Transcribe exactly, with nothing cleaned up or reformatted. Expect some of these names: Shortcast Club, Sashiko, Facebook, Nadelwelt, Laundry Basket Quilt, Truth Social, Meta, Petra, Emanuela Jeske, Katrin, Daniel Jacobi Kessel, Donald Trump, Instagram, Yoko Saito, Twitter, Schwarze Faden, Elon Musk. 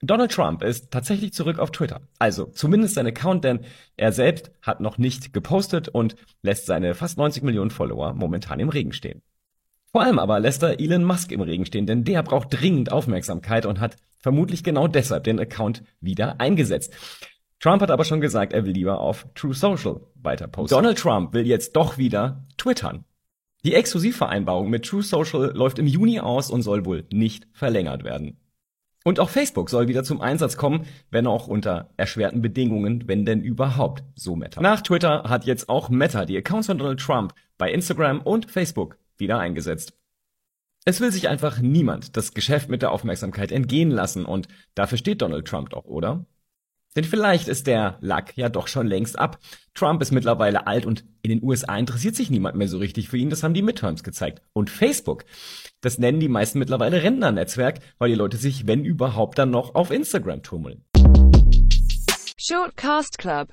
Donald Trump ist tatsächlich zurück auf Twitter, also zumindest sein Account, denn er selbst hat noch nicht gepostet und lässt seine fast neunzig Millionen Follower momentan im Regen stehen. Vor allem aber lässt er Elon Musk im Regen stehen, denn der braucht dringend Aufmerksamkeit und hat vermutlich genau deshalb den Account wieder eingesetzt. Trump hat aber schon gesagt, er will lieber auf Truth Social weiter posten. Donald Trump will jetzt doch wieder twittern. Die Exklusivvereinbarung mit Truth Social läuft im Juni aus und soll wohl nicht verlängert werden. Und auch Facebook soll wieder zum Einsatz kommen, wenn auch unter erschwerten Bedingungen, wenn denn überhaupt, so Meta. Nach Twitter hat jetzt auch Meta die Accounts von Donald Trump bei Instagram und Facebook wieder eingesetzt. Es will sich einfach niemand das Geschäft mit der Aufmerksamkeit entgehen lassen und dafür steht Donald Trump doch, oder? Denn vielleicht ist der Lack ja doch schon längst ab. Trump ist mittlerweile alt und in den U S A interessiert sich niemand mehr so richtig für ihn. Das haben die Midterms gezeigt. Und Facebook, das nennen die meisten mittlerweile Rentnernetzwerk, weil die Leute sich, wenn überhaupt, dann noch auf Instagram tummeln. Shortcast Club.